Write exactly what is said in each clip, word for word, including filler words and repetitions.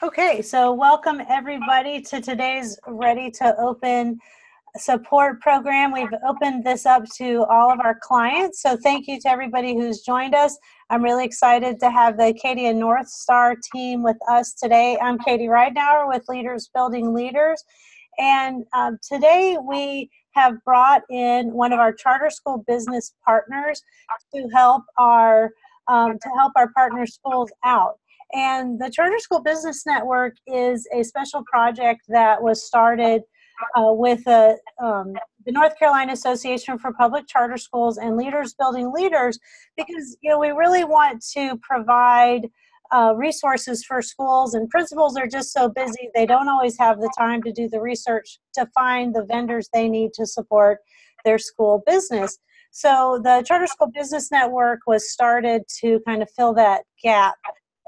Okay, so welcome everybody to today's Ready to Open support program. We've opened this up to all of our clients, so thank you to everybody who's joined us. I'm really excited to have the Acadia Northstar team with us today. I'm Katie Ridenour with Leaders Building Leaders, and um, today we have brought in one of our charter school business partners to help our um, to help our partner schools out. And the Charter School Business Network is a special project that was started uh, with a, um, the North Carolina Association for Public Charter Schools and Leaders Building Leaders, because you know we really want to provide uh, resources for schools, and principals are just so busy they don't always have the time to do the research to find the vendors they need to support their school business. So the Charter School Business Network was started to kind of fill that gap.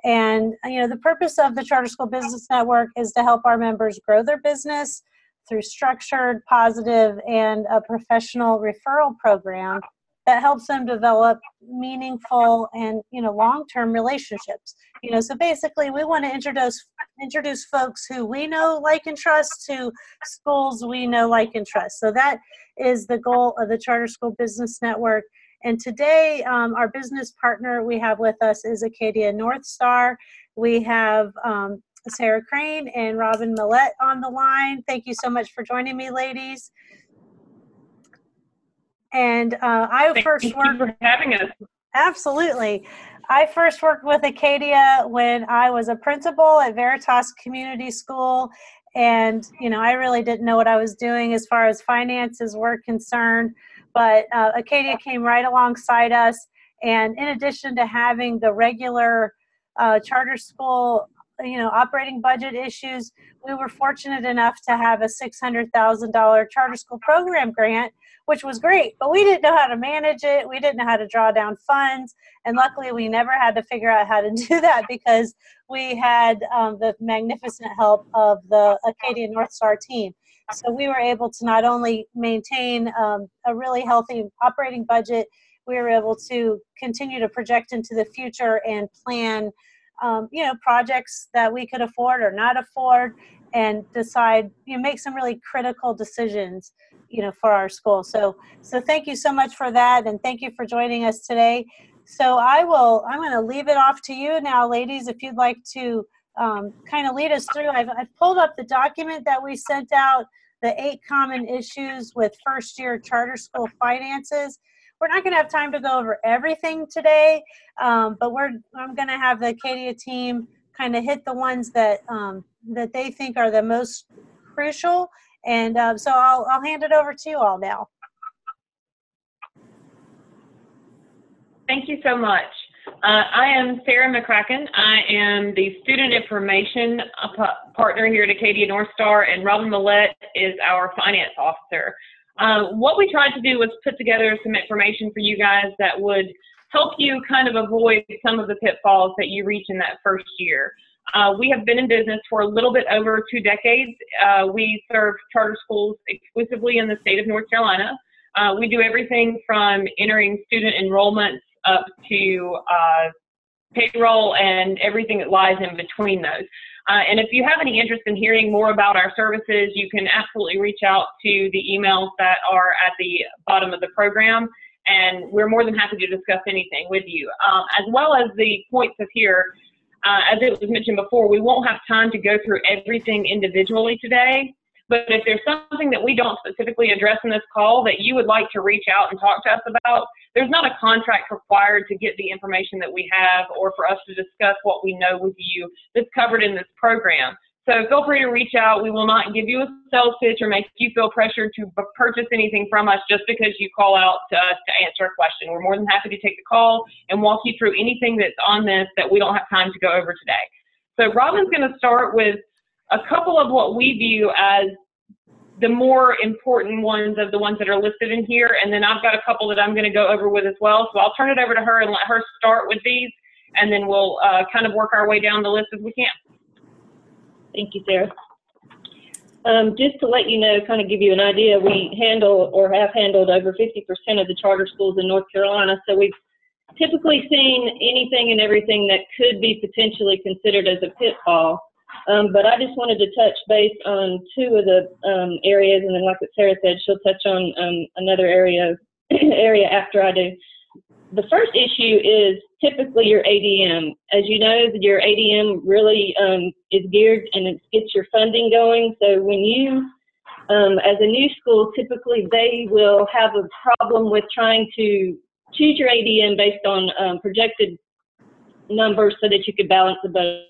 And, you know, the purpose of the Charter School Business Network is to help our members grow their business through structured, positive, and a professional referral program that helps them develop meaningful and, you know, long-term relationships. You know, so basically we want to introduce, introduce folks who we know, like, and trust to schools we know, like, and trust. So that is the goal of the Charter School Business Network. And today, um, our business partner we have with us is Acadia Northstar. We have um, Sarah Crain and Robin Millette on the line. Thank you so much for joining me, ladies. And uh, I Thank first worked for having us. Absolutely, I first worked with Acadia when I was a principal at Veritas Community School. And you know, I really didn't know what I was doing as far as finances were concerned. But uh, Acadia came right alongside us, and in addition to having the regular uh, charter school, you know, operating budget issues, we were fortunate enough to have a six hundred thousand dollar charter school program grant, which was great, but we didn't know how to manage it. We didn't know how to draw down funds, and luckily we never had to figure out how to do that because we had um, the magnificent help of the Acadia Northstar team. So we were able to not only maintain um, a really healthy operating budget, we were able to continue to project into the future and plan, um, you know, projects that we could afford or not afford, and decide, you know, make some really critical decisions, you know, for our school. So, so thank you so much for that, and thank you for joining us today. So I will, I'm going to leave it off to you now, ladies, if you'd like to um, kind of lead us through. I've, I've pulled up the document that we sent out, the eight common issues with first-year charter school finances. We're not going to have time to go over everything today, um, but we're I'm going to have the Acadia team kind of hit the ones that um, that they think are the most crucial. And um, so I'll, I'll hand it over to you all now. Thank you so much. Uh, I am Sarah McCracken. I am the student information partner here at Acadia Northstar, and Robin Millette is our finance officer. Uh, what we tried to do was put together some information for you guys that would help you kind of avoid some of the pitfalls that you reach in that first year. Uh, we have been in business for a little bit over two decades. Uh, we serve charter schools exclusively in the state of North Carolina. Uh, we do everything from entering student enrollments up to uh, payroll and everything that lies in between those. Uh, and if you have any interest in hearing more about our services, you can absolutely reach out to the emails that are at the bottom of the program, and we're more than happy to discuss anything with you. Um, as well as the points of here, uh, as it was mentioned before, we won't have time to go through everything individually today, but if there's something that we don't specifically address in this call that you would like to reach out and talk to us about, there's not a contract required to get the information that we have or for us to discuss what we know with you that's covered in this program. So feel free to reach out. We will not give you a sales pitch or make you feel pressured to purchase anything from us just because you call out to us to answer a question. We're more than happy to take the call and walk you through anything that's on this that we don't have time to go over today. So Robin's going to start with a couple of what we view as the more important ones of the ones that are listed in here, and then I've got a couple that I'm going to go over with as well. So I'll turn it over to her and let her start with these, and then we'll uh, kind of work our way down the list as we can. Thank you, Sarah. Um, just to let you know, kind of give you an idea, we handle or have handled over fifty percent of the charter schools in North Carolina, so we've typically seen anything and everything that could be potentially considered as a pitfall. Um, but I just wanted to touch base on two of the um, areas, and then like what Sarah said, she'll touch on um, another area area after I do. The first issue is typically your A D M. As you know, your A D M really um, is geared and it gets your funding going. So when you, um, as a new school, typically they will have a problem with trying to choose your A D M based on um, projected numbers so that you could balance the budget.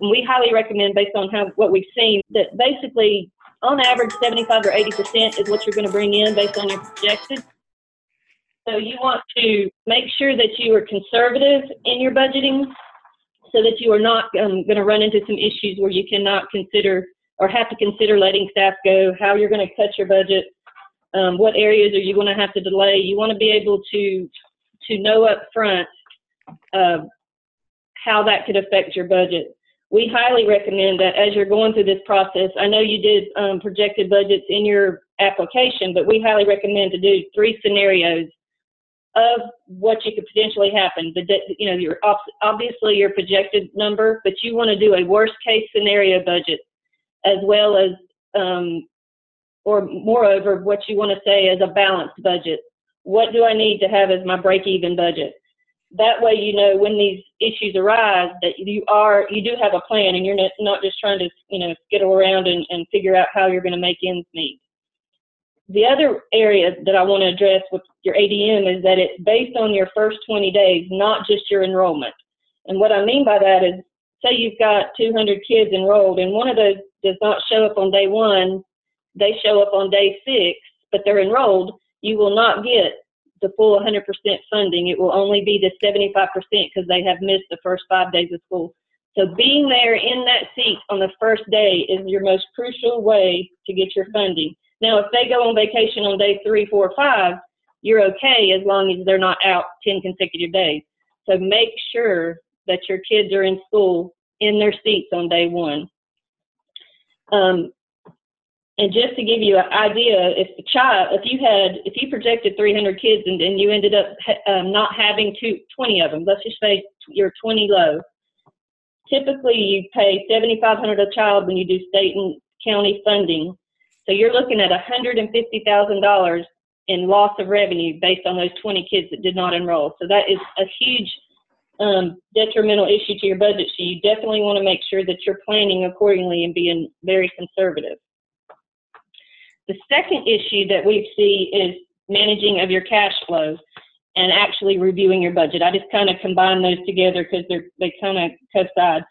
We highly recommend, based on how what we've seen, that basically on average seventy-five or eighty percent is what you're going to bring in based on your projected. So you want to make sure that you are conservative in your budgeting so that you are not um, going to run into some issues where you cannot consider or have to consider letting staff go, how you're going to cut your budget, um, what areas are you going to have to delay. You want to be able to, to know up front uh, how that could affect your budget. We highly recommend that as you're going through this process, I know you did um, projected budgets in your application, but we highly recommend to do three scenarios of what you could potentially happen. The, you know, your, obviously your projected number, but you want to do a worst case scenario budget, as well as, um, or moreover, what you want to say is a balanced budget. What do I need to have as my break-even budget? That way, you know, when these issues arise, that you are, you do have a plan, and you're not just trying to, you know, skittle around and, and figure out how you're going to make ends meet. The other area that I want to address with your A D M is that it's based on your first twenty days, not just your enrollment. And what I mean by that is, say you've got two hundred kids enrolled, and one of those does not show up on day one, they show up on day six, but they're enrolled, you will not get the full one hundred percent funding. It will only be the seventy-five percent because they have missed the first five days of school. So being there in that seat on the first day is your most crucial way to get your funding. Now, if they go on vacation on day three, four, or five, you're okay as long as they're not out ten consecutive days. So make sure that your kids are in school in their seats on day one. Um, And just to give you an idea, if the child, if you had, if you projected three hundred kids and then you ended up um, not having two, twenty of them, let's just say you're twenty low. Typically, you pay seventy-five hundred dollars a child when you do state and county funding. So you're looking at one hundred fifty thousand dollars in loss of revenue based on those twenty kids that did not enroll. So that is a huge um, detrimental issue to your budget. So you definitely want to make sure that you're planning accordingly and being very conservative. The second issue that we see is managing of your cash flow and actually reviewing your budget. I just kind of combine those together because they're, they kind of coincide.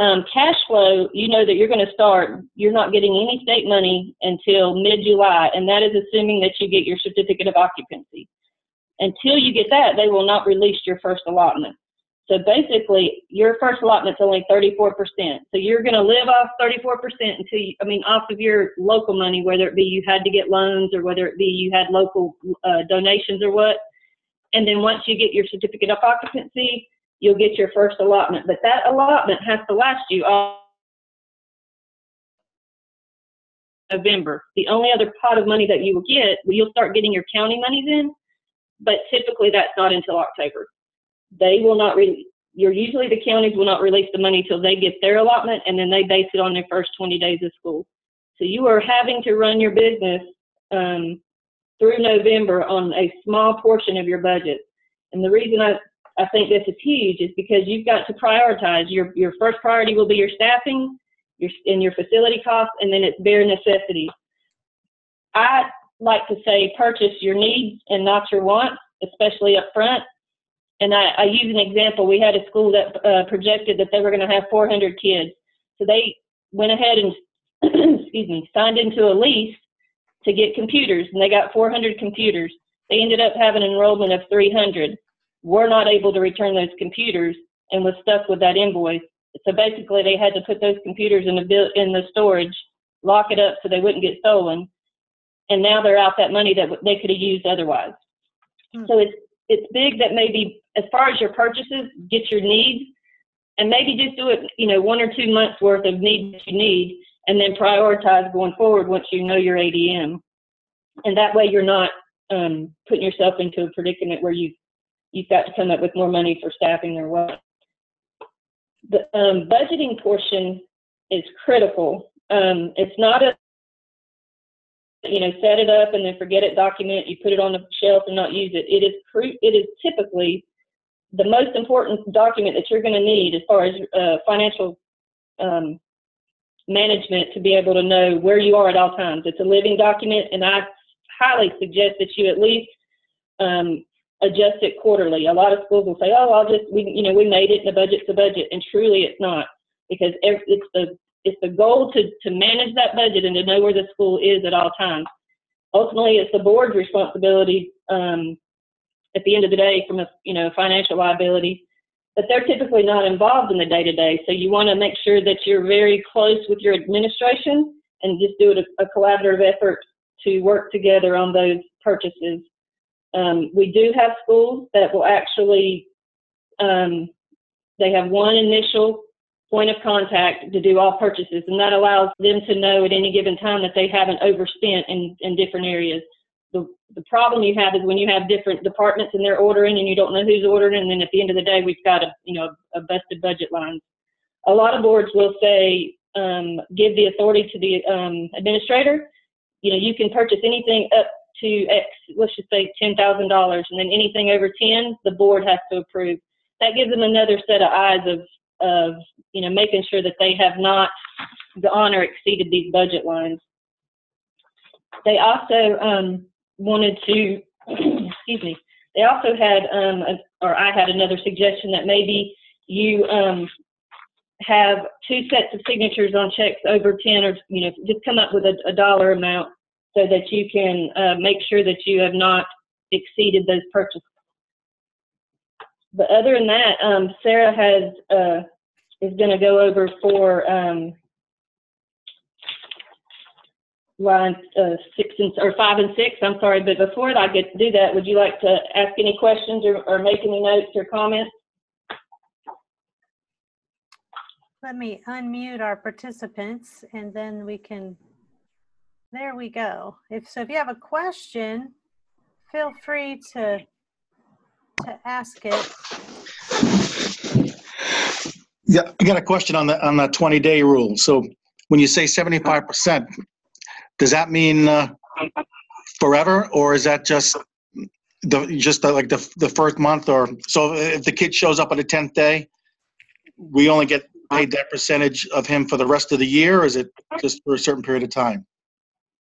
Um, cash flow, you know that you're going to start, you're not getting any state money until mid-July, and that is assuming that you get your certificate of occupancy. Until you get that, they will not release your first allotment. So basically, your first allotment's only thirty-four percent. So you're going to live off thirty-four percent until you, I mean, off of your local money, whether it be you had to get loans or whether it be you had local uh, donations or what. And then once you get your certificate of occupancy, you'll get your first allotment. But that allotment has to last you all November. The only other pot of money that you will get, you'll start getting your county monies in, but typically that's not until October. They will not, re you're usually the counties will not release the money till they get their allotment, and then they base it on their first twenty days of school. So you are having to run your business um, through November on a small portion of your budget. And the reason I, I think this is huge is because you've got to prioritize. Your, your first priority will be your staffing your, and your facility costs, and then it's bare necessities. I like to say purchase your needs and not your wants, especially up front. And I, I use an example. We had a school that uh, projected that they were going to have four hundred kids. So they went ahead and excuse me, signed into a lease to get computers, and they got four hundred computers. They ended up having an enrollment of three hundred. We're not able to return those computers and was stuck with that invoice. So basically they had to put those computers in the, in the storage, lock it up so they wouldn't get stolen, and now they're out that money that they could have used otherwise. Hmm. So it's, it's big that maybe as far as your purchases, get your needs, and maybe just do it, you know, one or two months worth of needs that you need, and then prioritize going forward once you know your A D M. And that way you're not um, putting yourself into a predicament where you, you've got to come up with more money for staffing or what. the um, budgeting portion is critical. Um, it's not a, you know, set it up and then forget it document, you put it on the shelf and not use it. It is, it is typically the most important document that you're going to need as far as uh, financial um, management, to be able to know where you are at all times. It's a living document, and I highly suggest that you at least um, adjust it quarterly. A lot of schools will say, "Oh, I'll just we you know we made it. The budget's the budget," and truly, it's not, because it's the it's the goal to to manage that budget and to know where the school is at all times. Ultimately, it's the board's responsibility um, at the end of the day, from a you know financial liability. But they're typically not involved in the day-to-day, so you want to make sure that you're very close with your administration and just do it a, a collaborative effort to work together on those purchases. Um, we do have schools that will actually, um, they have one initial point of contact to do all purchases, and that allows them to know at any given time that they haven't overspent in, in different areas. The, the problem you have is when you have different departments and they're ordering and you don't know who's ordering, and then at the end of the day, we've got a, you know, a busted budget line. A lot of boards will say, um, give the authority to the um, administrator. You know, you can purchase anything up to X, let's just say ten thousand dollars, and then anything over ten, the board has to approve. That gives them another set of eyes of, of you know, making sure that they have not gone or exceeded these budget lines. They also, um, wanted to, excuse me, they also had, um, a, or I had another suggestion that maybe you um, have two sets of signatures on checks over ten, or, you know, just come up with a, a dollar amount so that you can uh, make sure that you have not exceeded those purchases. But other than that, um, Sarah has, uh, is going to go over for um, line uh, six and or five and six. I'm sorry, but before I get to do that, would you like to ask any questions or, or make any notes or comments? Let me unmute our participants, and then we can. There we go. If so, if you have a question, feel free to to ask it. Yeah, I got a question on the on the twenty day rule. So when you say seventy-five percent. Does that mean uh, forever, or is that just the just the, like the the first month? Or so, if the kid shows up on the tenth day, we only get paid that percentage of him for the rest of the year, or is it just for a certain period of time?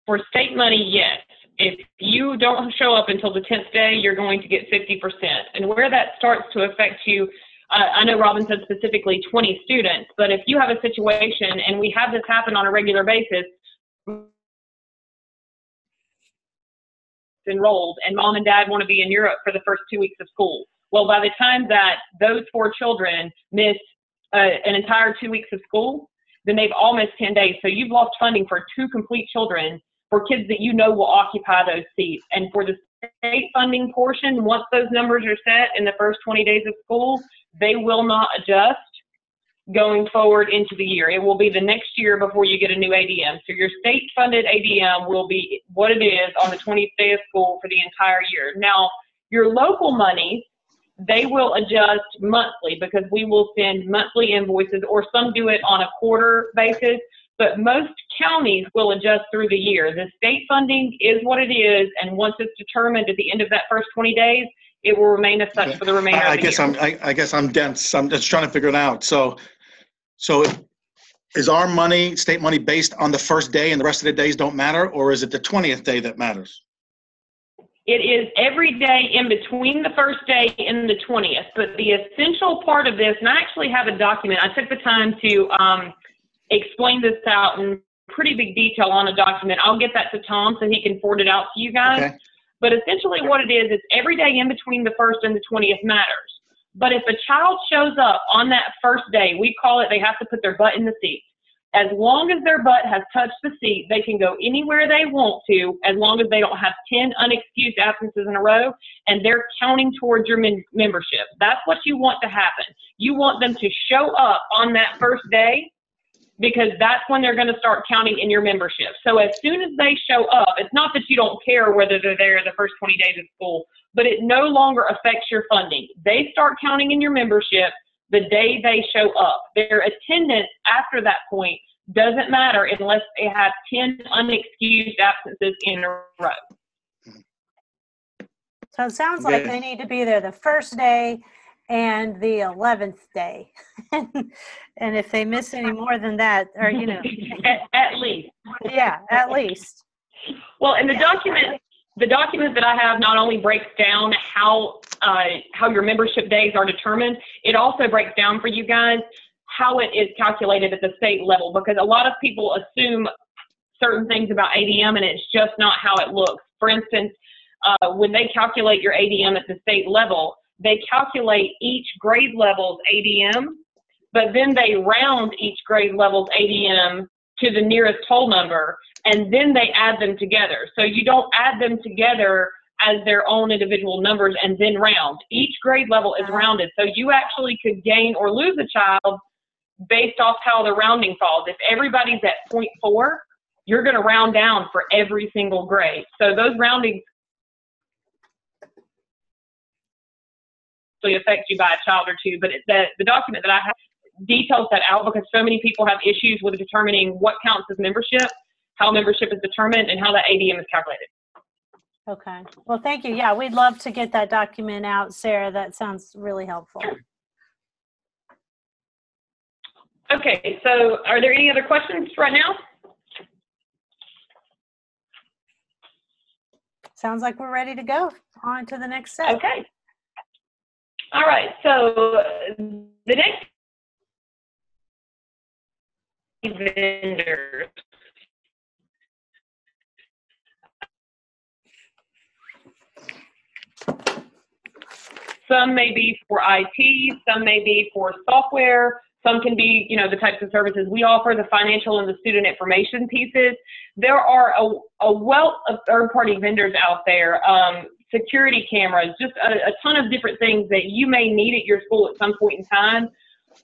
For state money, yes. If you don't show up until the tenth day, you're going to get fifty percent. And where that starts to affect you, uh, I know Robin said specifically twenty students, but if you have a situation, and we have this happen on a regular basis, enrolled and mom and dad want to be in Europe for the first two weeks of school. Well, by the time that those four children miss uh, an entire two weeks of school, then they've all missed ten days. So you've lost funding for two complete children for kids that you know will occupy those seats. And for the state funding portion, once those numbers are set in the first twenty days of school, they will not adjust going forward into the year. It will be the next year before you get a new A D M. So your state-funded A D M will be what it is on the twentieth day of school for the entire year. Now, your local money, they will adjust monthly, because we will send monthly invoices, or some do it on a quarter basis, but most counties will adjust through the year. The state funding is what it is, and once it's determined at the end of that first twenty days, it will remain as such for the remainder I, I of the guess year. I'm, I, I guess I'm dense. I'm just trying to figure it out. So. So is our money, state money, based on the first day and the rest of the days don't matter, or is it the twentieth day that matters? It is every day in between the first day and the twentieth. But the essential part of this, and I actually have a document. I took the time to um, explain this out in pretty big detail on a document. I'll get that to Tom so he can forward it out to you guys. Okay. But essentially what it is, it's every day in between the first and the twentieth matters. But if a child shows up on that first day, we call it they have to put their butt in the seat. As long as their butt has touched the seat, they can go anywhere they want to, as long as they don't have ten unexcused absences in a row, and they're counting towards your membership. That's what you want to happen. You want them to show up on that first day, because that's when they're going to start counting in your membership. So as soon as they show up, it's not that you don't care whether they're there the first twenty days of school, but it no longer affects your funding. They start counting in your membership. the day they show up. Their attendance after that point doesn't matter unless they have ten unexcused absences in a row. So it sounds like they need to be there the first day and the eleventh day. And if they miss any more than that, or, you know. at, at least. Yeah, at least. Well, and the yeah. document, the document that I have not only breaks down how, uh, how your membership days are determined, it also breaks down for you guys how it is calculated at the state level, because a lot of people assume certain things about A D M and it's just not how it looks. For instance, uh, when they calculate your A D M at the state level, they calculate each grade level's A D M, but then they round each grade level's A D M to the nearest whole number, and then they add them together. So you don't add them together as their own individual numbers and then round. Each grade level is rounded, so you actually could gain or lose a child based off how the rounding falls. If everybody's at point four, you're going to round down for every single grade. So those roundings really affect you by a child or two, but it, the, the document that I have details that out, because so many people have issues with determining what counts as membership, how membership is determined, and how that A D M is calculated. Okay. Well, thank you. Yeah, we'd love to get that document out, Sarah. That sounds really helpful. Sure. Okay, so are there any other questions right now? Sounds like we're ready to go on to the next set. Okay. All right, so the next vendors. Some may be for I T, some may be for software, some can be, you know, the types of services we offer, the financial and the student information pieces. There are a, a wealth of third-party vendors out there, um, security cameras, just a, a ton of different things that you may need at your school at some point in time.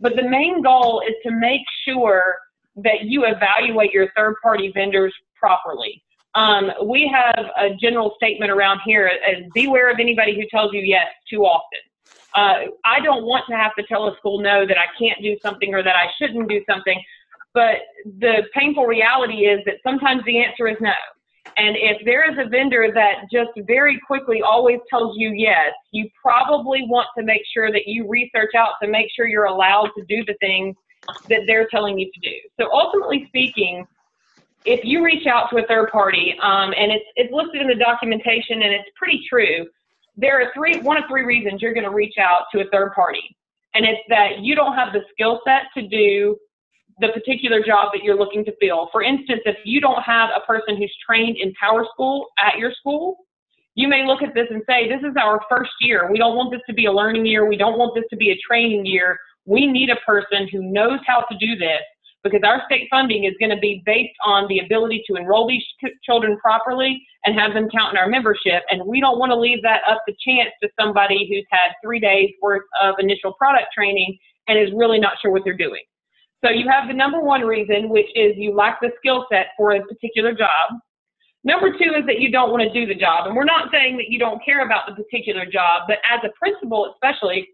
But the main goal is to make sure that you evaluate your third-party vendors properly. Um, we have a general statement around here as beware of anybody who tells you yes too often. Uh, I don't want to have to tell a school no, that I can't do something or that I shouldn't do something, but the painful reality is that sometimes the answer is no. And if there is a vendor that just very quickly always tells you yes, you probably want to make sure that you research out to make sure you're allowed to do the things that they're telling you to do. So ultimately speaking, if you reach out to a third party, um, and it's, it's listed in the documentation and it's pretty true, there are three, one of three reasons you're going to reach out to a third party. And it's that you don't have the skill set to do the particular job that you're looking to fill. For instance, if you don't have a person who's trained in PowerSchool at your school, you may look at this and say, this is our first year. We don't want this to be a learning year. We don't want this to be a training year. We need a person who knows how to do this, because our state funding is going to be based on the ability to enroll these children properly and have them count in our membership. And we don't want to leave that up to chance to somebody who's had three days worth of initial product training and is really not sure what they're doing. So you have the number one reason, which is you lack the skill set for a particular job. Number two is that you don't want to do the job. And we're not saying that you don't care about the particular job, but as a principal especially,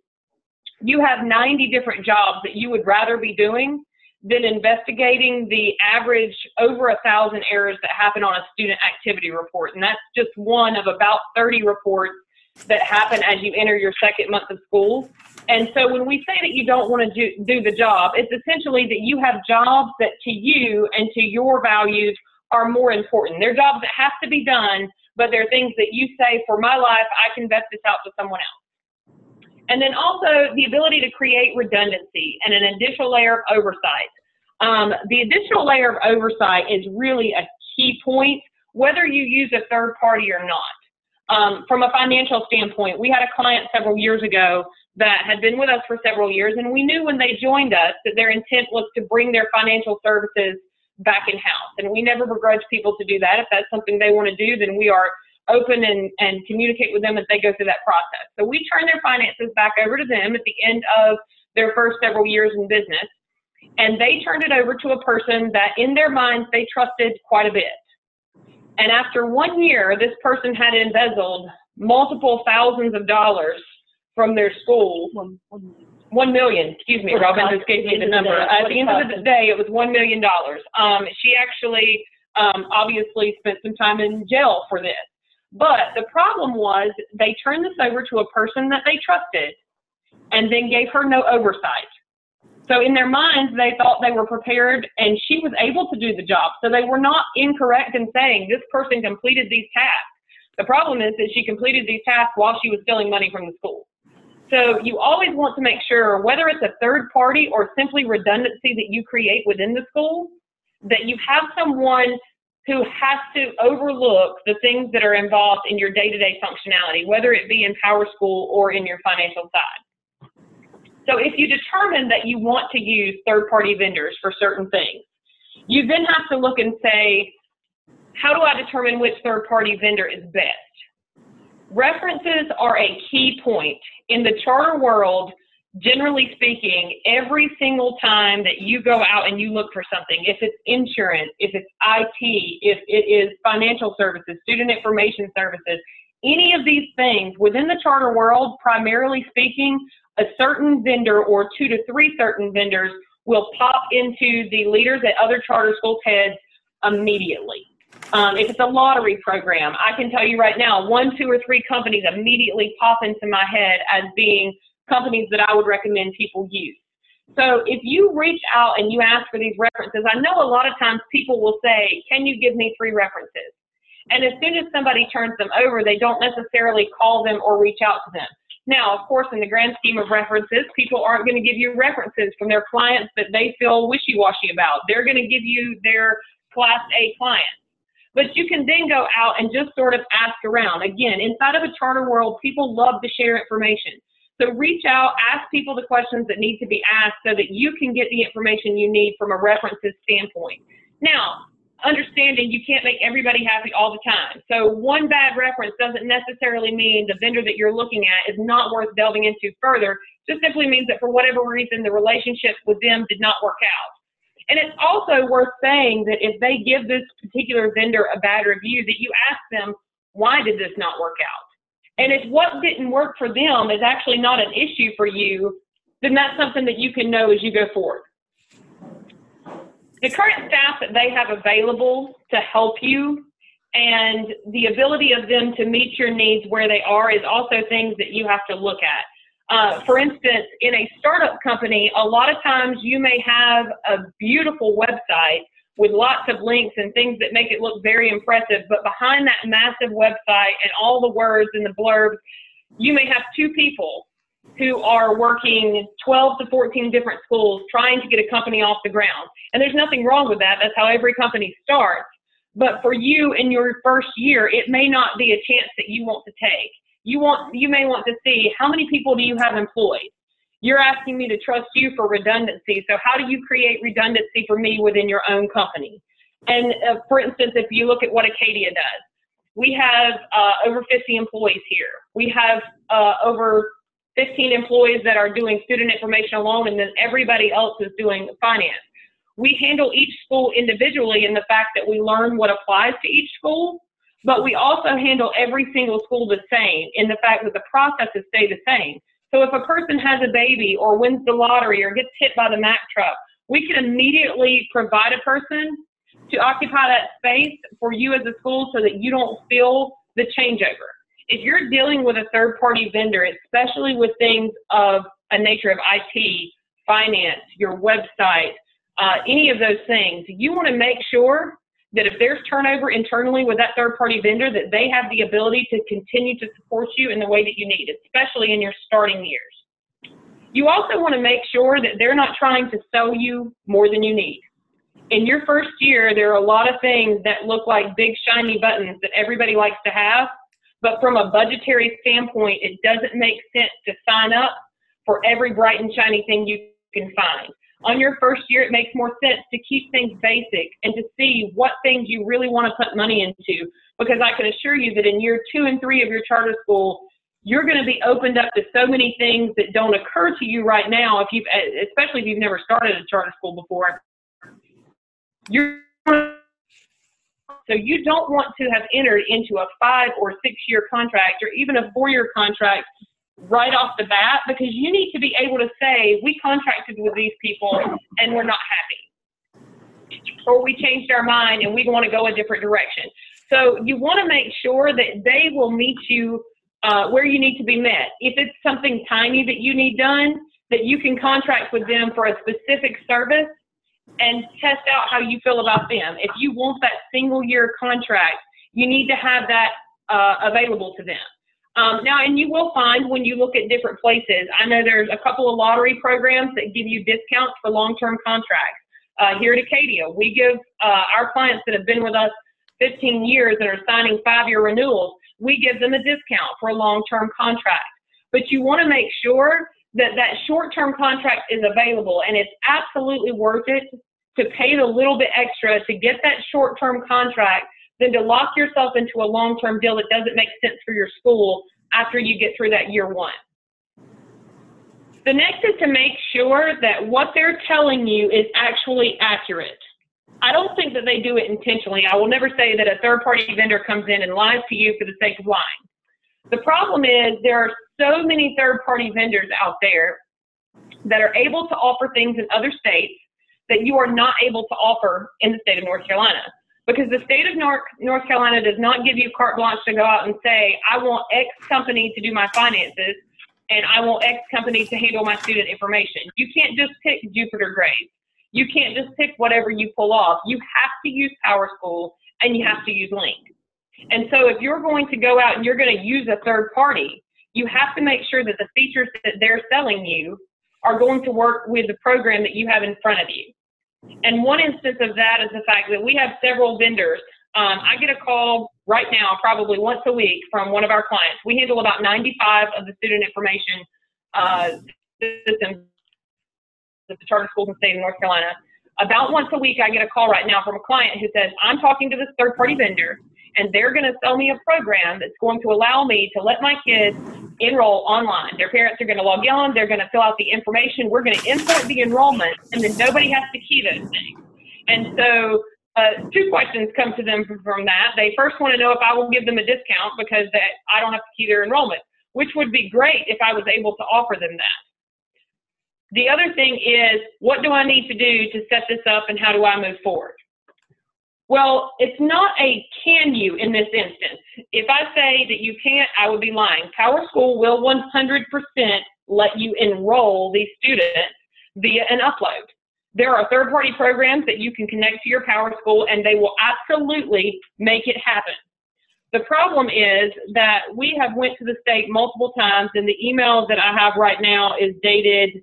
you have ninety different jobs that you would rather be doing than investigating the average over a thousand errors that happen on a student activity report. And that's just one of about thirty reports that happen as you enter your second month of school. And so when we say that you don't want to do, do the job, it's essentially that you have jobs that to you and to your values are more important. They're jobs that have to be done, but they're things that you say, for my life, I can vet this out to someone else. And then also the ability to create redundancy and an additional layer of oversight. Um, the additional layer of oversight is really a key point, whether you use a third party or not. Um, from a financial standpoint, we had a client several years ago that had been with us for several years, and we knew when they joined us that their intent was to bring their financial services back in-house. And we never begrudge people to do that. If that's something they want to do, then we are open and, and communicate with them as they go through that process. So we turn their finances back over to them at the end of their first several years in business, and they turned it over to a person that in their minds they trusted quite a bit. And after one year, this person had embezzled multiple thousands of dollars from their school One million, excuse me, Robin just gave me the number. At the end of the day, it was one million dollars. Um, she actually um, obviously spent some time in jail for this. But the problem was they turned this over to a person that they trusted and then gave her no oversight. So in their minds, they thought they were prepared and she was able to do the job. So they were not incorrect in saying this person completed these tasks. The problem is that she completed these tasks while she was stealing money from the school. So you always want to make sure, whether it's a third party or simply redundancy that you create within the school, that you have someone who has to overlook the things that are involved in your day-to-day functionality, whether it be in PowerSchool or in your financial side. So if you determine that you want to use third-party vendors for certain things, you then have to look and say, how do I determine which third-party vendor is best? References are a key point. In the charter world, generally speaking, every single time that you go out and you look for something, if it's insurance, if it's I T, if it is financial services, student information services, any of these things within the charter world, primarily speaking, a certain vendor or two to three certain vendors will pop into the leaders at other charter schools' heads immediately. Um, if it's a lottery program, I can tell you right now, one, two, or three companies immediately pop into my head as being companies that I would recommend people use. So if you reach out and you ask for these references, I know a lot of times people will say, can you give me three references? And as soon as somebody turns them over, they don't necessarily call them or reach out to them. Now, of course, in the grand scheme of references, people aren't going to give you references from their clients that they feel wishy-washy about. They're going to give you their class A clients. But you can then go out and just sort of ask around. Again, inside of a charter world, people love to share information. So reach out, ask people the questions that need to be asked so that you can get the information you need from a references standpoint. Now, understanding you can't make everybody happy all the time. So one bad reference doesn't necessarily mean the vendor that you're looking at is not worth delving into further. Just simply means that for whatever reason, the relationship with them did not work out. And it's also worth saying that if they give this particular vendor a bad review, that you ask them, why did this not work out? And if what didn't work for them is actually not an issue for you, then that's something that you can know as you go forward. The current staff that they have available to help you and the ability of them to meet your needs where they are is also things that you have to look at. Uh, for instance, in a startup company, a lot of times you may have a beautiful website with lots of links and things that make it look very impressive, but behind that massive website and all the words and the blurbs, you may have two people who are working twelve to fourteen different schools trying to get a company off the ground. And there's nothing wrong with that. That's how every company starts. But for you in your first year, it may not be a chance that you want to take. You want, you may want to see how many people do you have employed. You're asking me to trust you for redundancy, so how do you create redundancy for me within your own company? And uh, for instance, if you look at what Acadia does, we have uh, over fifty employees here. We have uh, over fifteen employees that are doing student information alone, and then everybody else is doing finance. We handle each school individually in the fact that we learn what applies to each school. But we also handle every single school the same in the fact that the processes stay the same. So if a person has a baby or wins the lottery or gets hit by the Mack truck, we can immediately provide a person to occupy that space for you as a school so that you don't feel the changeover. If you're dealing with a third-party vendor, especially with things of a nature of I T, finance, your website, uh, any of those things, you want to make sure that if there's turnover internally with that third-party vendor, that they have the ability to continue to support you in the way that you need, especially in your starting years. You also want to make sure that they're not trying to sell you more than you need. In your first year, there are a lot of things that look like big, shiny buttons that everybody likes to have, but from a budgetary standpoint, it doesn't make sense to sign up for every bright and shiny thing you can find. On your first year, it makes more sense to keep things basic and to see what things you really want to put money into, because I can assure you that in year two and three of your charter school, you're going to be opened up to so many things that don't occur to you right now, if you've, especially if you've never started a charter school before. You're, so you don't want to have entered into a five or six year contract or even a four year contract right off the bat, because you need to be able to say, we contracted with these people and we're not happy, or we changed our mind and we want to go a different direction. So you want to make sure that they will meet you uh, where you need to be met. If it's something tiny that you need done, that you can contract with them for a specific service and test out how you feel about them. If you want that single year contract, you need to have that uh, available to them. Um, now, and you will find when you look at different places, I know there's a couple of lottery programs that give you discounts for long-term contracts. Uh, here at Acadia, we give uh, our clients that have been with us fifteen years and are signing five-year renewals, we give them a discount for a long-term contract. But you want to make sure that that short-term contract is available, and it's absolutely worth it to pay the little bit extra to get that short-term contract than to lock yourself into a long-term deal that doesn't make sense for your school after you get through that year one. The next is to make sure that what they're telling you is actually accurate. I don't think that they do it intentionally. I will never say that a third-party vendor comes in and lies to you for the sake of lying. The problem is there are so many third-party vendors out there that are able to offer things in other states that you are not able to offer in the state of North Carolina. Because the state of North Carolina does not give you carte blanche to go out and say, I want X company to do my finances, and I want X company to handle my student information. You can't just pick Jupiter grades. You can't just pick whatever you pull off. You have to use PowerSchool, and you have to use Link. And so if you're going to go out and you're going to use a third party, you have to make sure that the features that they're selling you are going to work with the program that you have in front of you. And one instance of that is the fact that we have several vendors. Um, I get a call right now, probably once a week, from one of our clients. We handle about ninety-five of the student information uh, systems at the charter schools in the state of North Carolina. About once a week, I get a call right now from a client who says, I'm talking to this third-party vendor, and they're going to sell me a program that's going to allow me to let my kids enroll online. Their parents are going to log on. They're going to fill out the information. We're going to import the enrollment, and then nobody has to key those things. And so uh, two questions come to them from that. They first want to know if I will give them a discount because that I don't have to key their enrollment, which would be great if I was able to offer them that. The other thing is, what do I need to do to set this up, and how do I move forward? Well, it's not a can you in this instance. If I say that you can't, I would be lying. PowerSchool will one hundred percent let you enroll these students via an upload. There are third-party programs that you can connect to your PowerSchool, and they will absolutely make it happen. The problem is that we have went to the state multiple times, and the email that I have right now is dated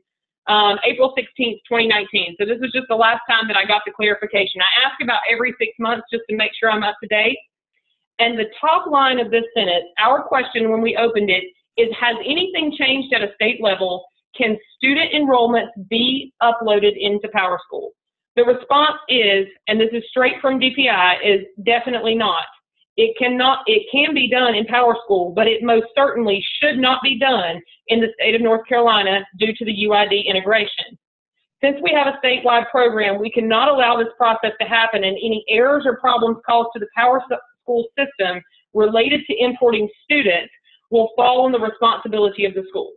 Um, April sixteenth, twenty nineteen. So this was just the last time that I got the clarification. I ask about every six months just to make sure I'm up to date. And the top line of this sentence, our question when we opened it, is has anything changed at a state level? Can student enrollments be uploaded into PowerSchool? The response is, and this is straight from D P I, is definitely not. It cannot, it can be done in PowerSchool, but it most certainly should not be done in the state of North Carolina due to the U I D integration. Since we have a statewide program, we cannot allow this process to happen, and any errors or problems caused to the PowerSchool system related to importing students will fall on the responsibility of the school.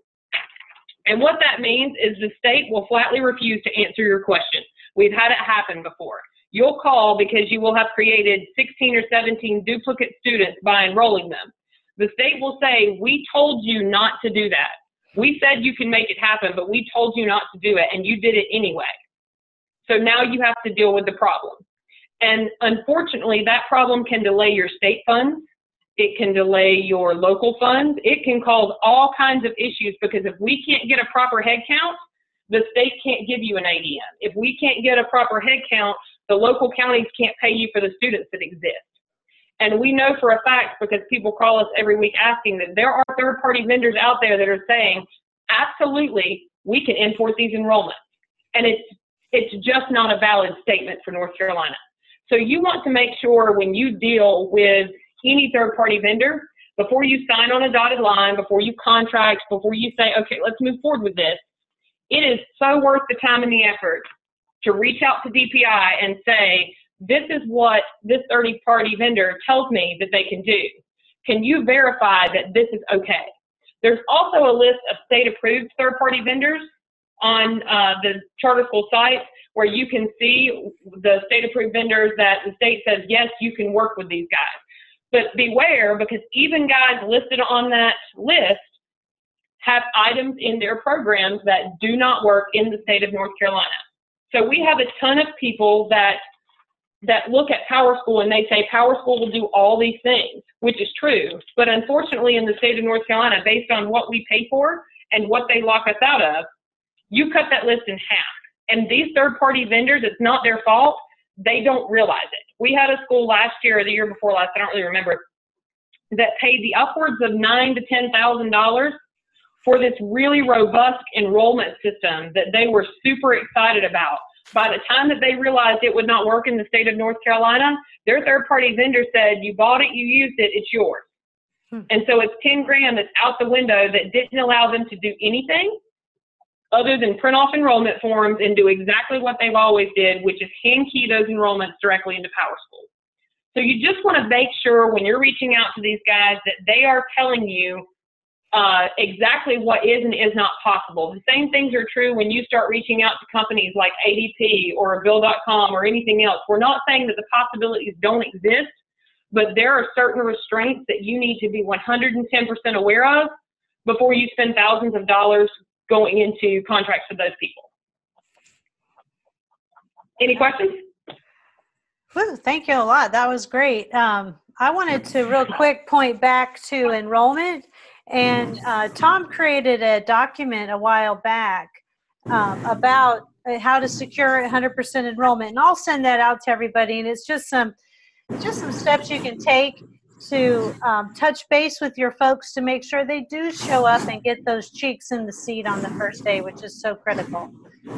And what that means is the state will flatly refuse to answer your question. We've had it happen before. You'll call because you will have created sixteen or seventeen duplicate students by enrolling them. The state will say, we told you not to do that. We said you can make it happen, but we told you not to do it, and you did it anyway. So now you have to deal with the problem. And unfortunately, that problem can delay your state funds. It can delay your local funds. It can cause all kinds of issues, because if we can't get a proper head count, the state can't give you an A D M. If we can't get a proper head count, the local counties can't pay you for the students that exist. And we know for a fact, because people call us every week asking, that there are third-party vendors out there that are saying, absolutely, we can import these enrollments. And it's, it's just not a valid statement for North Carolina. So you want to make sure when you deal with any third-party vendor, before you sign on a dotted line, before you contract, before you say, okay, let's move forward with this, it is so worth the time and the effort to reach out to D P I and say, this is what this third-party vendor tells me that they can do. Can you verify that this is okay? There's also a list of state-approved third-party vendors on uh, the charter school site where you can see the state-approved vendors that the state says, yes, you can work with these guys. But beware, because even guys listed on that list have items in their programs that do not work in the state of North Carolina. So we have a ton of people that that look at PowerSchool and they say PowerSchool will do all these things, which is true. But unfortunately, in the state of North Carolina, based on what we pay for and what they lock us out of, you cut that list in half. And these third-party vendors, it's not their fault. They don't realize it. We had a school last year or the year before last, I don't really remember, that paid the upwards of nine thousand to ten thousand dollars for this really robust enrollment system that they were super excited about. By the time that they realized it would not work in the state of North Carolina, their third-party vendor said, you bought it, you used it, it's yours. Hmm. And so it's ten grand that's out the window that didn't allow them to do anything other than print off enrollment forms and do exactly what they've always did, which is hand-key those enrollments directly into PowerSchool. So you just want to make sure when you're reaching out to these guys that they are telling you uh, exactly what is and is not possible. The same things are true when you start reaching out to companies like A D P or Bill dot com or anything else. We're not saying that the possibilities don't exist, but there are certain restraints that you need to be one hundred ten percent aware of before you spend thousands of dollars going into contracts with those people. Any questions? Woo, thank you a lot. That was great. Um, I wanted to real quick point back to enrollment. And uh, Tom created a document a while back um, about how to secure one hundred percent enrollment. And I'll send that out to everybody. And it's just some, just some steps you can take to um, touch base with your folks to make sure they do show up and get those cheeks in the seat on the first day, which is so critical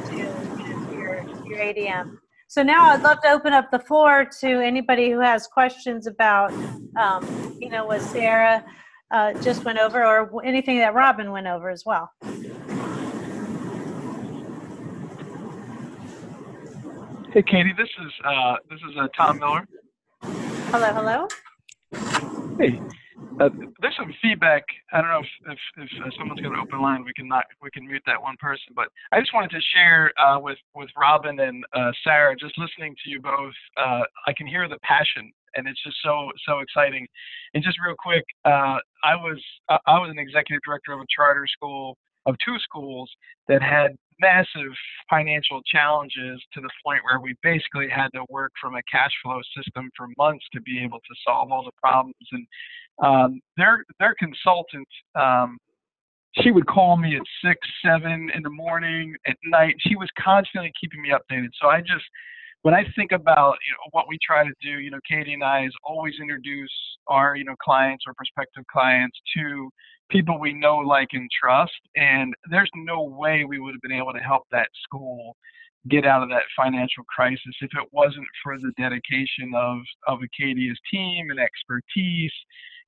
to, you know, to, your, to your A D M. So now I'd love to open up the floor to anybody who has questions about, um, you know, what Sarah uh, just went over or anything that Robin went over as well. Hey, Katie, this is, uh, this is uh, Tom Miller. Hello, hello. Hey, uh, there's some feedback. I don't know if, if, if uh, someone's got an open line. We can not, we can mute that one person. But I just wanted to share uh, with with Robin and uh, Sarah. Just listening to you both, uh, I can hear the passion, and it's just so so exciting. And just real quick, uh, I was uh, I was an executive director of a charter school of two schools that had massive financial challenges to the point where we basically had to work from a cash flow system for months to be able to solve all the problems. And um, their their consultant, um, she would call me at six, seven in the morning, at night. She was constantly keeping me updated. So I just, when I think about, you know, what we try to do, you know, Katie and I is always introduce our, you know, clients or prospective clients to people we know, like, and trust. And there's no way we would have been able to help that school get out of that financial crisis if it wasn't for the dedication of, of Acadia's team and expertise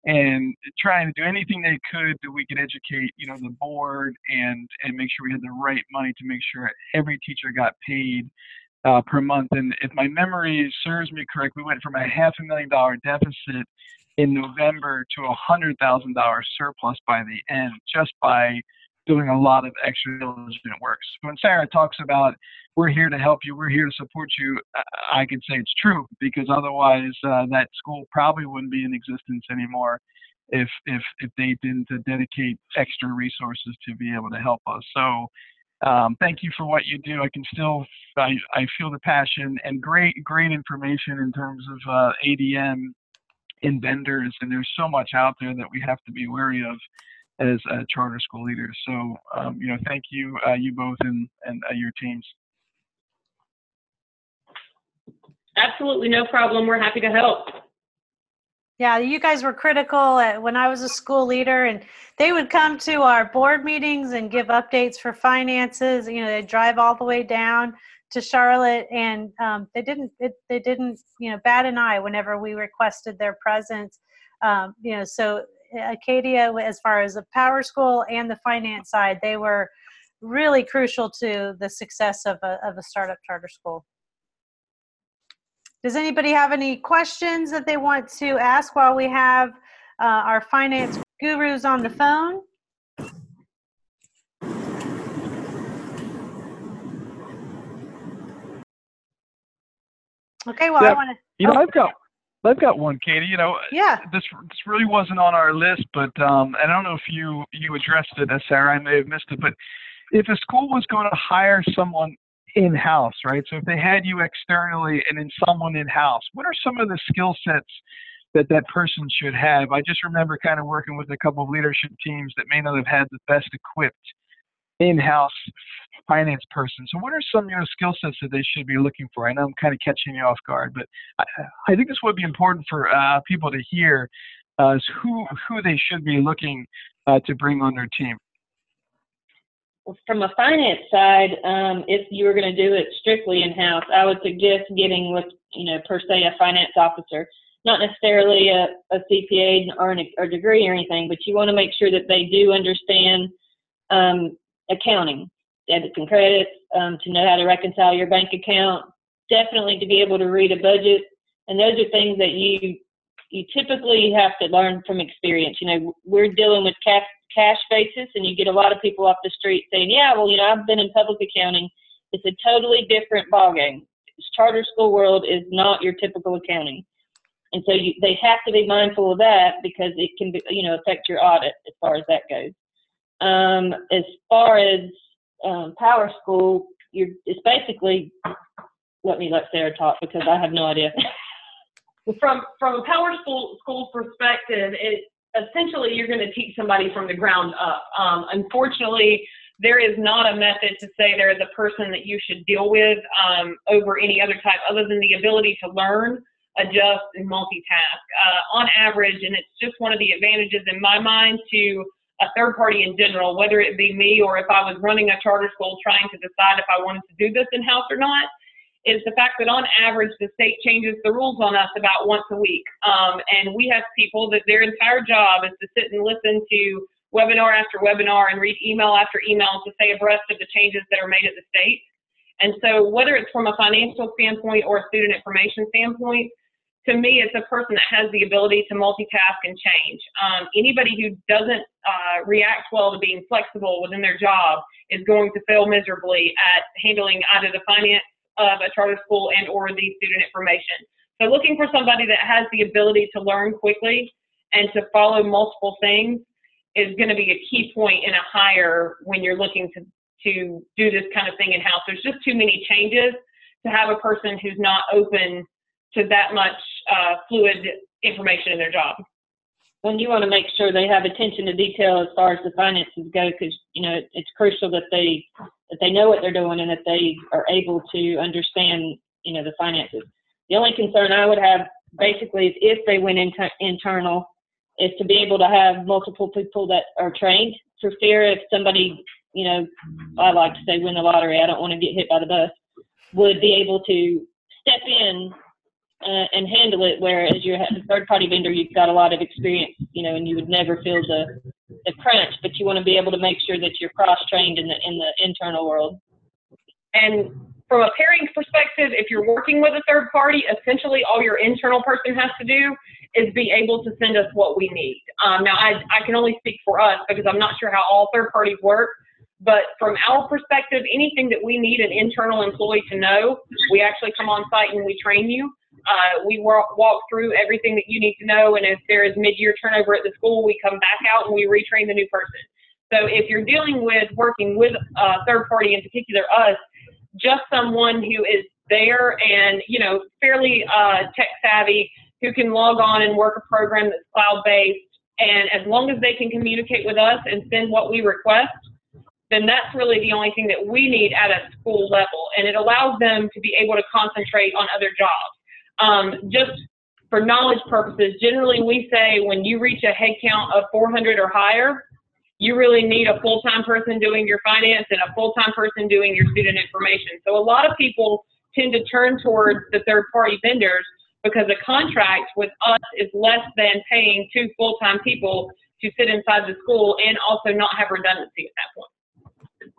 and trying to do anything they could that we could educate, you know, the board and, and make sure we had the right money to make sure every teacher got paid Uh, per month. And if my memory serves me correct, we went from a half a million dollar deficit in November to a hundred thousand dollar surplus by the end, just by doing a lot of extra diligent work. So when Sarah talks about, we're here to help you, we're here to support you, I, I can say it's true, because otherwise uh, that school probably wouldn't be in existence anymore if, if, if they didn't dedicate extra resources to be able to help us. So Um, thank you for what you do. I can still, I, I feel the passion and great, great information in terms of uh, A D M and vendors. And there's so much out there that we have to be wary of as uh, charter school leaders. So, um, you know, thank you, uh, you both and, and uh, your teams. Absolutely. No problem. We're happy to help. Yeah, you guys were critical at, when I was a school leader, and they would come to our board meetings and give updates for finances. You know, they'd drive all the way down to Charlotte, and um, they didn't, it, they didn't, you know, bat an eye whenever we requested their presence. Um, you know, so Acadia, as far as the PowerSchool and the finance side, they were really crucial to the success of a, of a startup charter school. Does anybody have any questions that they want to ask while we have uh, our finance gurus on the phone? Okay, well, so, I want to. You know, oh. I've got, I've got one, Katie. You know, yeah. This this really wasn't on our list, but um, and I don't know if you you addressed it, Sarah. I may have missed it, but if a school was going to hire someone in-house, right? So if they had you externally and then someone in-house, what are some of the skill sets that that person should have? I just remember kind of working with a couple of leadership teams that may not have had the best equipped in-house finance person. So what are some, you know, skill sets that they should be looking for? I know I'm kind of catching you off guard, but I, I think this would be important for uh, people to hear uh, is who, who they should be looking uh, to bring on their team. Well, from a finance side, um, if you were going to do it strictly in-house, I would suggest getting with, you know, per se a finance officer, not necessarily a, a C P A or an, or degree or anything, but you want to make sure that they do understand um, accounting, debits and credits, um, to know how to reconcile your bank account, definitely to be able to read a budget. And those are things that you you typically have to learn from experience. You know, we're dealing with cash cash basis, and you get a lot of people off the street saying, yeah, well, you know, I've been in public accounting. It's a totally different ballgame. Charter school world is not your typical accounting. And so you, they have to be mindful of that because it can be, you know, affect your audit as far as that goes. Um, as far as um, PowerSchool, you're, it's basically, let me let Sarah talk because I have no idea. from from a PowerSchool school perspective, it essentially, you're going to teach somebody from the ground up. Um, unfortunately, there is not a method to say there is a person that you should deal with um, over any other type other than the ability to learn, adjust, and multitask. Uh, on average, and it's just one of the advantages in my mind to a third party in general, whether it be me or if I was running a charter school trying to decide if I wanted to do this in-house or not, is the fact that on average the state changes the rules on us about once a week. Um, and we have people that their entire job is to sit and listen to webinar after webinar and read email after email to stay abreast of the changes that are made at the state. And so whether it's from a financial standpoint or a student information standpoint, to me it's a person that has the ability to multitask and change. Um, anybody who doesn't uh, react well to being flexible within their job is going to fail miserably at handling either the finance of a charter school and or the student information. So looking for somebody that has the ability to learn quickly and to follow multiple things is going to be a key point in a hire when you're looking to, to do this kind of thing in-house. There's just too many changes to have a person who's not open to that much uh, fluid information in their job. Well, you want to make sure they have attention to detail as far as the finances go, because, you know, it, it's crucial that they that they know what they're doing and that they are able to understand, you know, the finances. The only concern I would have basically is if they went inter- internal is to be able to have multiple people that are trained for fear if somebody, you know, I like to say win the lottery, I don't want to get hit by the bus, would be able to step in Uh, and handle it, whereas you're a third-party vendor, you've got a lot of experience, you know, and you would never feel the, the crunch, but you want to be able to make sure that you're cross-trained in the, in the internal world. And from a pairing perspective, if you're working with a third party, essentially all your internal person has to do is be able to send us what we need. Um, now, I, I can only speak for us because I'm not sure how all third parties work, but from our perspective, anything that we need an internal employee to know, we actually come on site and we train you. Uh, we walk, walk through everything that you need to know, and if there is mid-year turnover at the school, we come back out and we retrain the new person. So if you're dealing with working with a third party, in particular us, just someone who is there and, you know, fairly uh, tech-savvy, who can log on and work a program that's cloud-based, and as long as they can communicate with us and send what we request, then that's really the only thing that we need at a school level, and it allows them to be able to concentrate on other jobs. Um, just for knowledge purposes, generally we say when you reach a head count of four hundred or higher, you really need a full-time person doing your finance and a full-time person doing your student information. So a lot of people tend to turn towards the third-party vendors because a contract with us is less than paying two full-time people to sit inside the school and also not have redundancy at that point.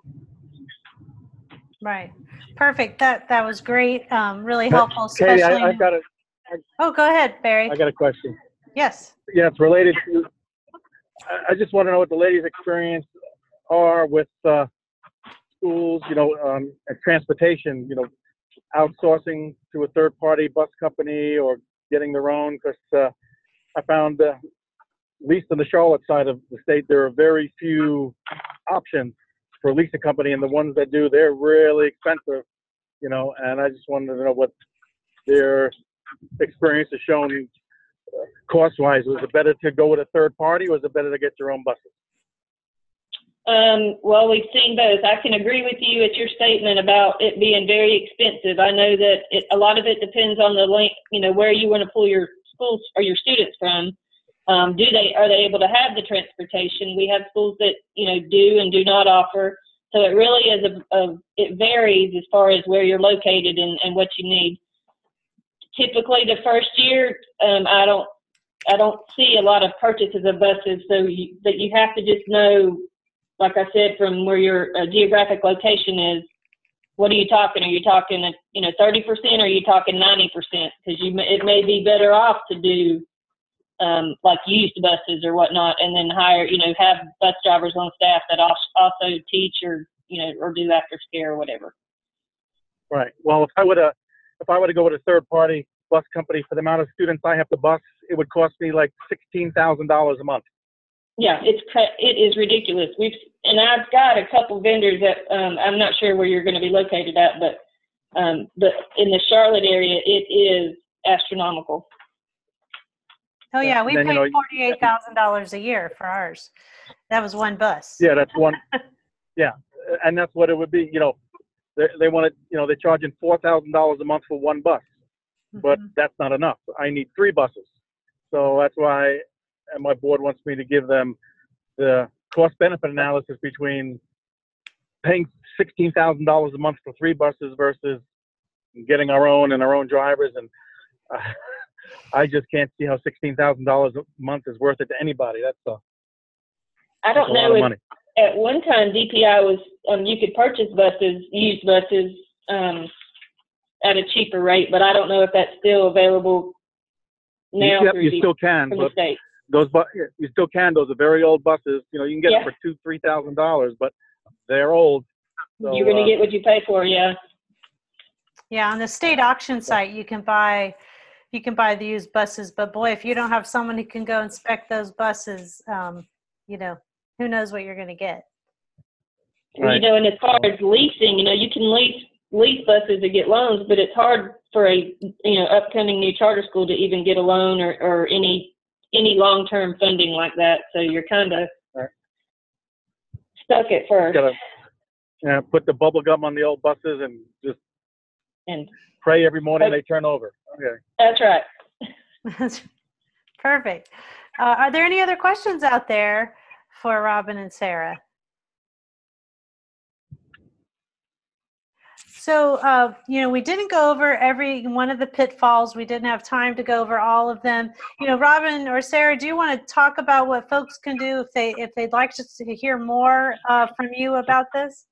Right. Perfect. That that was great. Um, really helpful. Katie, I, I've got a. I, oh, go ahead, Barry. I got a question. Yes. Yeah, it's related to. I, I just want to know what the ladies' experience are with uh, schools, you know, um, and transportation. You know, outsourcing to a third-party bus company or getting their own, because uh, I found, uh, at least on the Charlotte side of the state, there are very few options for a leasing company, and the ones that do, they're really expensive, you know, and I just wanted to know what their experience has shown uh, cost-wise. Was it better to go with a third party, or was it better to get your own buses? Um, well, we've seen both. I can agree with you at your statement about it being very expensive. I know that it, a lot of it depends on the link, you know, where you want to pull your schools or your students from. Um, do they, are they able to have the transportation? We have schools that, you know, do and do not offer. So it really is a, a it varies as far as where you're located and, and what you need. Typically the first year, um, I don't, I don't see a lot of purchases of buses. So you, but you have to just know, like I said, from where your uh, geographic location is, what are you talking? Are you talking, you know, thirty percent or are you talking ninety percent? Because you, it may be better off to do um, like used buses or whatnot, and then hire, you know, have bus drivers on staff that also teach or, you know, or do after care or whatever. Right. Well, if I were to, if I were to go with a third party bus company, for the amount of students I have to bus, it would cost me like sixteen thousand dollars a month. Yeah, it's it is ridiculous. We've and I've got a couple vendors that um, I'm not sure where you're going to be located at, but um, but in the Charlotte area, it is astronomical. Oh yeah, we then, paid you know, forty-eight thousand dollars a year for ours. That was one bus. Yeah, that's one. Yeah, and that's what it would be. You know, they they want to, you know, they're charging four thousand dollars a month for one bus, mm-hmm. but that's not enough. I need three buses, so that's why. And my board wants me to give them the cost-benefit analysis between paying sixteen thousand dollars a month for three buses versus getting our own and our own drivers. And uh, I just can't see how sixteen thousand dollars a month is worth it to anybody. That's a, I don't that's a know. Lot of money. At one time, D P I was um, you could purchase buses, used buses um, at a cheaper rate, but I don't know if that's still available now. You, you the, still can. From the state. Those bu you still can. Those are very old buses. You know, you can get yeah. them for two, three thousand dollars, but they're old. So, you're going to uh, get what you pay for, yeah. Yeah, on the state auction site, you can buy, you can buy the used buses. But boy, if you don't have someone who can go inspect those buses, um, you know, who knows what you're going to get. Right. You know, and as far as leasing, you know, you can lease lease buses to get loans, but it's hard for a you know upcoming new charter school to even get a loan or or any. any long-term funding like that. So you're kind of right. stuck at first. Gotta uh, put the bubble gum on the old buses and just and pray every morning okay. they turn over. Okay. That's right. Perfect. Uh, are there any other questions out there for Robin and Sarah? So, uh, you know, we didn't go over every one of the pitfalls. We didn't have time to go over all of them. You know, Robin or Sarah, do you want to talk about what folks can do if, they, if they'd like to hear more uh, from you about this?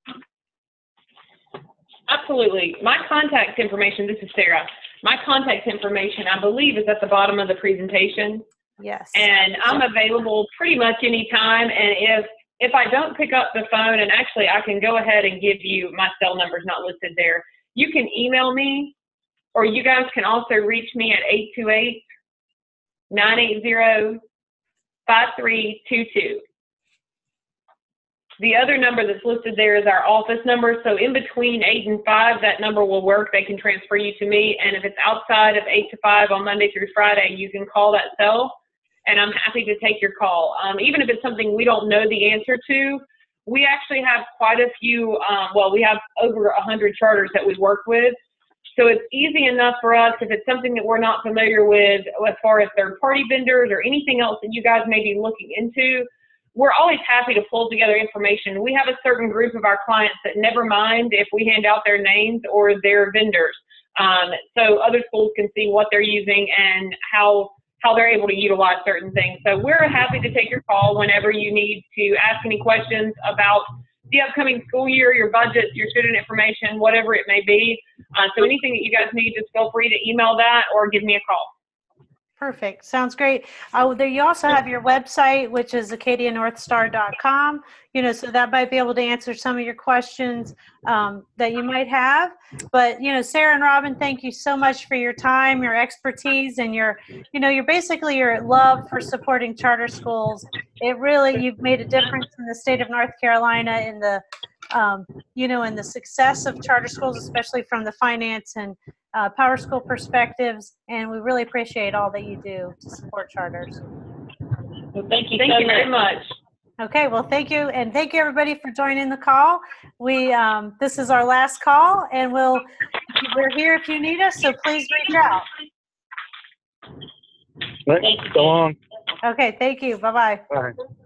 Absolutely. My contact information, this is Sarah. My contact information, I believe, is at the bottom of the presentation. Yes. And I'm available pretty much any time. And if If I don't pick up the phone, and actually I can go ahead and give you my cell number is not listed there. You can email me, or you guys can also reach me at eight two eight, nine eight zero, five three two two. The other number that's listed there is our office number. So in between eight and five, that number will work. They can transfer you to me. And if it's outside of eight to five on Monday through Friday, you can call that cell. And I'm happy to take your call. Um, even if it's something we don't know the answer to, we actually have quite a few, um, well, we have over one hundred charters that we work with. So it's easy enough for us if it's something that we're not familiar with as far as third-party vendors or anything else that you guys may be looking into. We're always happy to pull together information. We have a certain group of our clients that never mind if we hand out their names or their vendors. Um, so other schools can see what they're using and how how they're able to utilize certain things. So we're happy to take your call whenever you need to ask any questions about the upcoming school year, your budget, your student information, whatever it may be. Uh, so anything that you guys need, just feel free to email that or give me a call. Perfect. Sounds great. Uh, there, you also have your website, which is acadia northstar dot com. You know, so that might be able to answer some of your questions um, that you might have. But you know, Sarah and Robin, thank you so much for your time, your expertise, and your, you know, you're basically your love for supporting charter schools. It really, you've made a difference in the state of North Carolina in the, um, you know, in the success of charter schools, especially from the finance and Uh, PowerSchool perspectives, and we really appreciate all that you do to support charters. Well, thank you, thank you very much. Okay, well, thank you, and thank you everybody for joining the call. We um, this is our last call, and we'll we're here if you need us, so please reach out. Thank you. So long. Okay, thank you. Bye bye. Bye.